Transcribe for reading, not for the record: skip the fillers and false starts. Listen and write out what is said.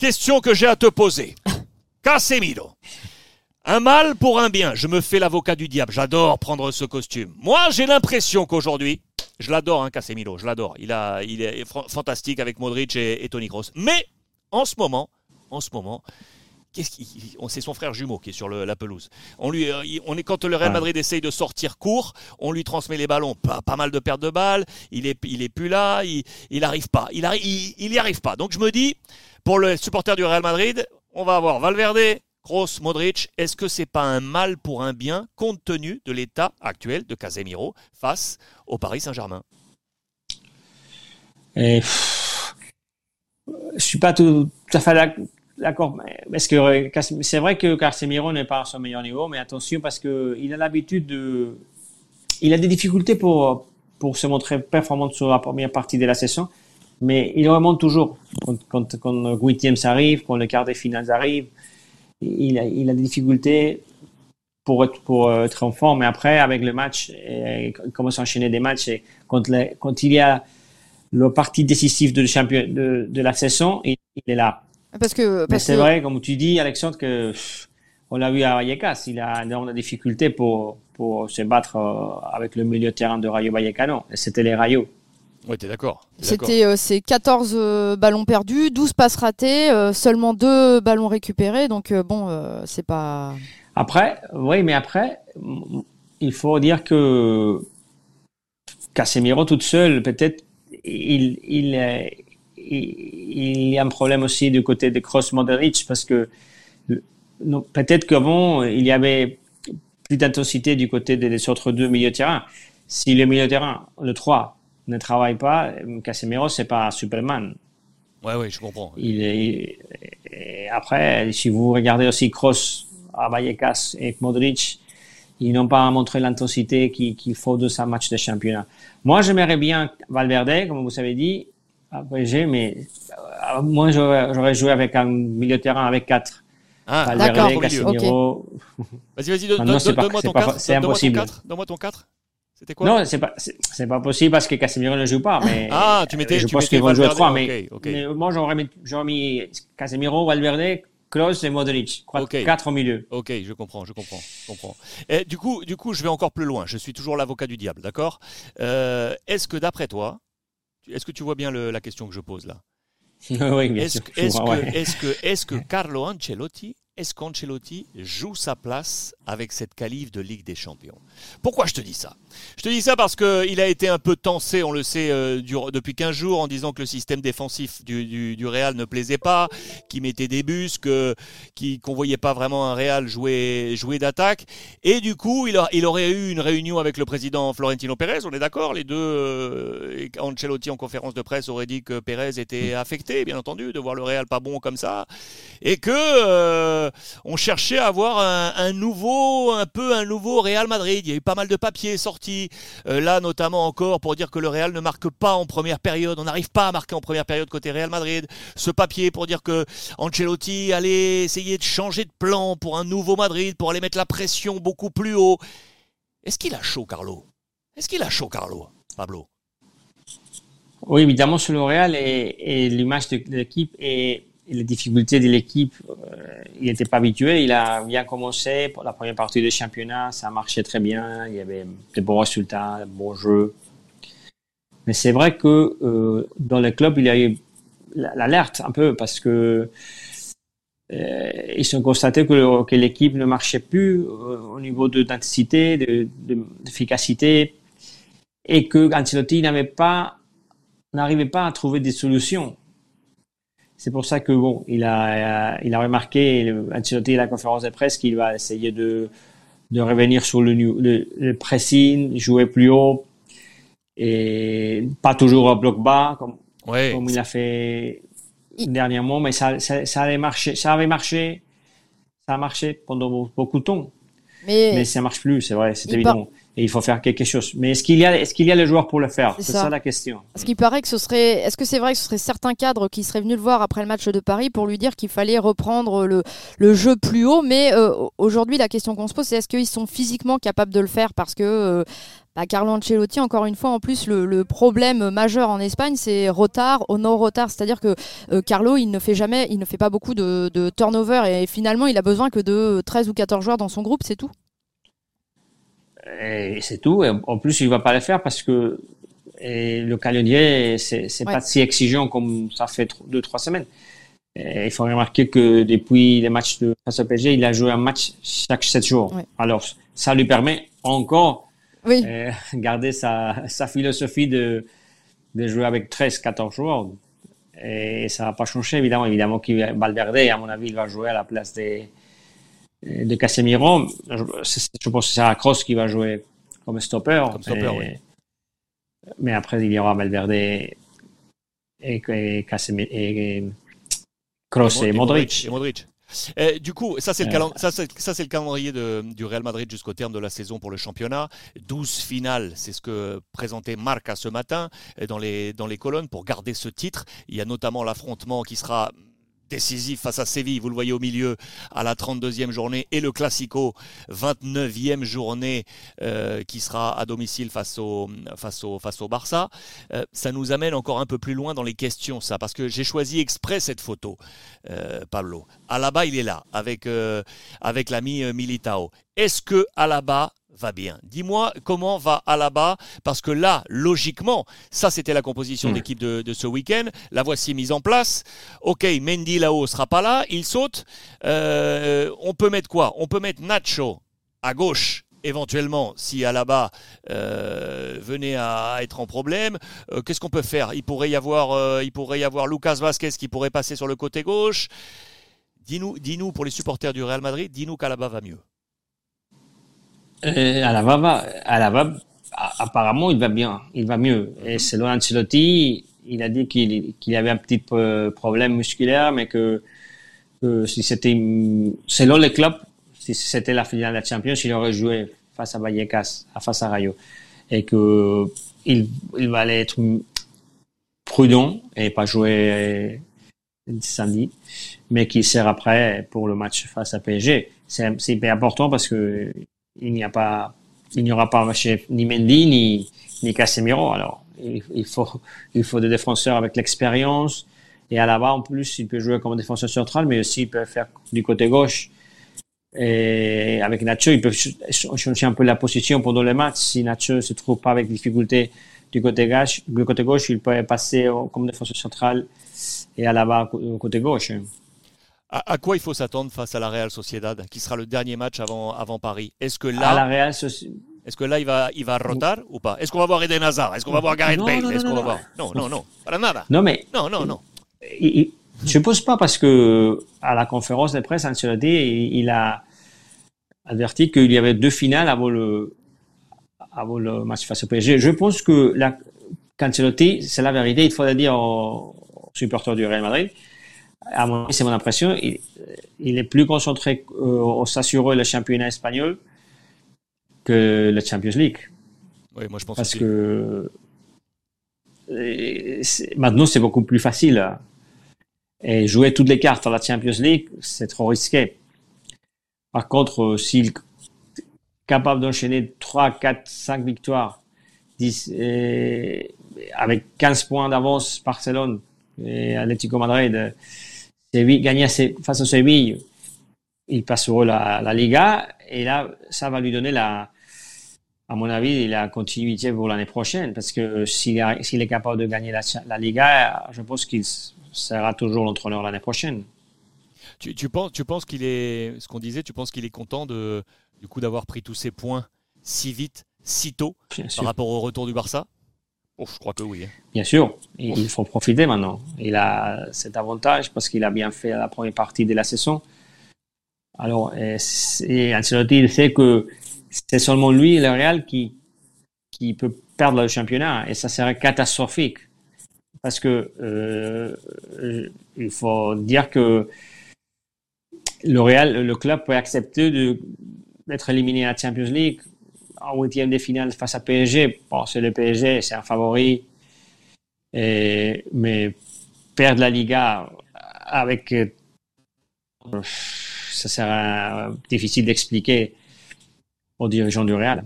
Question que j'ai à te poser. Casemiro. Un mal pour un bien. Je me fais l'avocat du diable. J'adore prendre ce costume. Moi, j'ai l'impression qu'aujourd'hui, je l'adore, hein, Casemiro, je l'adore. Il est fantastique avec Modric et Toni Kroos. Mais en ce moment, c'est son frère jumeau qui est sur la pelouse. Quand le Real Madrid essaye de sortir court, on lui transmet les ballons. Pas mal de pertes de balles. Il est plus là. Il n'arrive pas. Il n'y arrive pas. Donc je me dis, pour le supporter du Real Madrid, on va avoir Valverde, Kroos, Modric. Est-ce que c'est pas un mal pour un bien compte tenu de l'état actuel de Casemiro face au Paris Saint-Germain? Je suis pas tout à fait d'accord, parce que c'est vrai que Casemiro n'est pas à son meilleur niveau, mais attention parce que il a des difficultés pour se montrer performant sur la première partie de la saison, mais il remonte toujours quand le 8e arrive, quand le quart de finale arrive, il a des difficultés pour être en forme. Mais après, avec le match, il commence à enchaîner des matchs, et quand il y a le parti décisif de la saison, il est là. Parce que c'est vrai, comme tu dis, Alexandre, que on l'a vu à Vallecas, il a énormément de difficultés pour se battre avec le milieu de terrain de Rayo Vallecano. Et c'était les Rayos. Oui, t'es d'accord. C'est 14 ballons perdus, 12 passes ratées, seulement 2 ballons récupérés. Donc c'est pas. Après, oui, mais après, il faut dire que Casemiro toute seule, peut-être, il y a un problème aussi du côté de Kroos, Modric, parce que peut-être qu'avant, il y avait plus d'intensité du côté des autres deux milieux de terrain. Si le milieu de terrain, le 3, ne travaille pas, Casemiro, ce n'est pas Superman. Oui, je comprends. Après, si vous regardez aussi Kroos à Vallecas et Modric, ils n'ont pas montré l'intensité qu'il faut de ce match de championnat. Moi, j'aimerais bien Valverde, comme vous avez dit, moi j'aurais joué avec un milieu de terrain avec 4. Ah, d'accord, Casemiro. Okay. Vas-y, donne-moi ton 4. C'était quoi? Non, c'est pas possible parce que Casemiro ne joue pas. Mais je pense qu'ils vont jouer 3. Mais moi j'aurais mis Casemiro, Valverde, Kroos et Modric. 4 au milieu. Ok, je comprends. Et du coup, je vais encore plus loin. Je suis toujours l'avocat du diable, d'accord? Est-ce que d'après toi, est-ce que tu vois bien la question que je pose là? Oui, bien sûr. Est-ce que Carlo Ancelotti, joue sa place avec cette qualif de Ligue des Champions? Pourquoi je te dis ça? Je te dis ça parce qu'il a été un peu tensé, on le sait, depuis 15 jours, en disant que le système défensif du Real ne plaisait pas, qu'il mettait des bus, qu'on ne voyait pas vraiment un Real jouer d'attaque. Et du coup, il aurait eu une réunion avec le président Florentino Pérez, on est d'accord, les deux. Ancelotti, en conférence de presse, aurait dit que Pérez était affecté, bien entendu, de voir le Real pas bon comme ça, et que... on cherchait à avoir un nouveau Real Madrid. Il y a eu pas mal de papiers sortis, là notamment encore pour dire que le Real ne marque pas en première période. On n'arrive pas à marquer en première période côté Real Madrid. Ce papier pour dire que Ancelotti allait essayer de changer de plan pour un nouveau Madrid, pour aller mettre la pression beaucoup plus haut. Est-ce qu'il a chaud, Carlo? Pablo? Oui, évidemment, sur le Real et l'image de l'équipe et les difficultés de l'équipe, il n'était pas habitué. Il a bien commencé pour la première partie du championnat. Ça marchait très bien. Il y avait de bons résultats, de bons jeux. Mais c'est vrai que dans le club, il y a eu l'alerte un peu parce que ils ont constaté que l'équipe ne marchait plus au niveau de d'intensité, d'efficacité, et que Ancelotti n'arrivait pas à trouver des solutions. C'est pour ça que il a remarqué, Ancelotti, à la conférence de presse, qu'il va essayer de revenir sur le pressing, jouer plus haut et pas toujours au bloc bas comme il a fait dernièrement, mais ça a marché pendant beaucoup de temps. Mais ça marche plus, c'est vrai, c'est évident. Et il faut faire quelque chose. Mais est-ce qu'il y a les joueurs pour le faire? C'est ça la question. Parce qu'il paraît que est-ce que c'est vrai que ce serait certains cadres qui seraient venus le voir après le match de Paris pour lui dire qu'il fallait reprendre le jeu plus haut? Mais aujourd'hui, la question qu'on se pose, c'est est-ce qu'ils sont physiquement capables de le faire? Parce que Carlo Ancelotti, encore une fois, en plus, le problème majeur en Espagne, c'est retard au non-retard. C'est-à-dire que Carlo, il ne fait pas beaucoup de turnover et finalement, il a besoin que de 13 ou 14 joueurs dans son groupe, c'est tout. Et c'est tout. Et en plus, il ne va pas le faire parce que le calendrier, c'est pas si exigeant comme ça fait 2-3 semaines. Et il faut remarquer que depuis les matchs de face au PSG, il a joué un match chaque 7 jours. Ouais. Alors, ça lui permet encore garder sa philosophie de jouer avec 13-14 joueurs. Et ça ne va pas changer, évidemment. Évidemment, Valverde, à mon avis, il va jouer à la place de Casemiro. Je pense que c'est Kroos qui va jouer comme stopper. Mais après, il y aura Valverde et Casemiro. Kroos et Modric. Du coup, ça c'est le calendrier du Real Madrid jusqu'au terme de la saison pour le championnat. 12 finales, c'est ce que présentait Marca ce matin dans les colonnes pour garder ce titre. Il y a notamment l'affrontement qui sera décisif face à Séville, vous le voyez au milieu, à la 32e journée, et le Classico, 29e journée, qui sera à domicile face au Barça. Ça nous amène encore un peu plus loin dans les questions, ça, parce que j'ai choisi exprès cette photo, Pablo. Alaba, il est là, avec l'ami Militao. Est-ce que Alaba va bien? Dis-moi comment va Alaba, parce que là, logiquement, ça c'était la composition d'équipe de ce week-end, la voici mise en place. Ok, Mendy là-haut sera pas là, il saute. On peut mettre quoi? On peut mettre Nacho à gauche, éventuellement, si Alaba venait à être en problème. Qu'est-ce qu'on peut faire? Il pourrait y avoir Lucas Vasquez qui pourrait passer sur le côté gauche. Dis-nous pour les supporters du Real Madrid, dis-nous qu'Alaba va mieux. Alaba, apparemment, il va bien, il va mieux. Et selon Ancelotti, il a dit qu'il avait un petit peu problème musculaire, mais que si c'était, selon les clubs, si c'était la finale de la Champions, il aurait joué face à Vallecas, face à Rayo. Et qu'il va être prudent et pas jouer samedi, mais qu'il sera prêt pour le match face à PSG. C'est hyper important parce que il n'y aura pas ni Mendy ni Casemiro. Alors il faut des défenseurs avec l'expérience, et Alaba en plus il peut jouer comme défenseur central, mais aussi il peut faire du côté gauche, et avec Nacho il peut changer un peu la position pendant les matchs. Si Nacho se trouve pas avec difficulté du côté gauche, il peut passer comme défenseur central et Alaba au côté gauche. À quoi il faut s'attendre face à la Real Sociedad, qui sera le dernier match avant Paris? Est-ce que là il va retard ou pas? Est-ce qu'on va voir Eden Hazard? Est-ce qu'on va voir Gareth Bale? Non. Je pose pas, parce que à la conférence de presse, Ancelotti il a averti qu'il y avait deux finales avant le match face au PSG. Je pense que Ancelotti, c'est la vérité, il faut le dire aux supporters du Real Madrid. À mon avis, c'est mon impression. Il est plus concentré au s'assurer le championnat espagnol que la Champions League. Oui, moi je pense parce aussi. Maintenant, c'est beaucoup plus facile. Et jouer toutes les cartes à la Champions League, c'est trop risqué. Par contre, s'il est capable d'enchaîner 3, 4, 5 victoires, 10, avec 15 points d'avance, Barcelone et Atlético-Madrid, gagner face à Séville, il passe sur la Liga, et là, ça va lui donner à mon avis, la continuité pour l'année prochaine, parce que s'il est capable de gagner la Liga, je pense qu'il sera toujours l'entraîneur l'année prochaine. Tu penses qu'il est, ce qu'on disait, tu penses qu'il est content du coup d'avoir pris tous ces points si vite, si tôt, par rapport au retour du Barça? Oh, je crois que oui. Bien sûr, il faut profiter maintenant. Il a cet avantage parce qu'il a bien fait la première partie de la saison. Alors, Ancelotti, il sait que c'est seulement lui et le Real qui peut perdre le championnat, et ça serait catastrophique. Parce que il faut dire que le Real, le club peut accepter d'être éliminé à la Champions League. En huitième de finale face à PSG, bon, c'est le PSG, c'est un favori, mais perdre la Liga avec, ça sera difficile d'expliquer aux dirigeants du Real.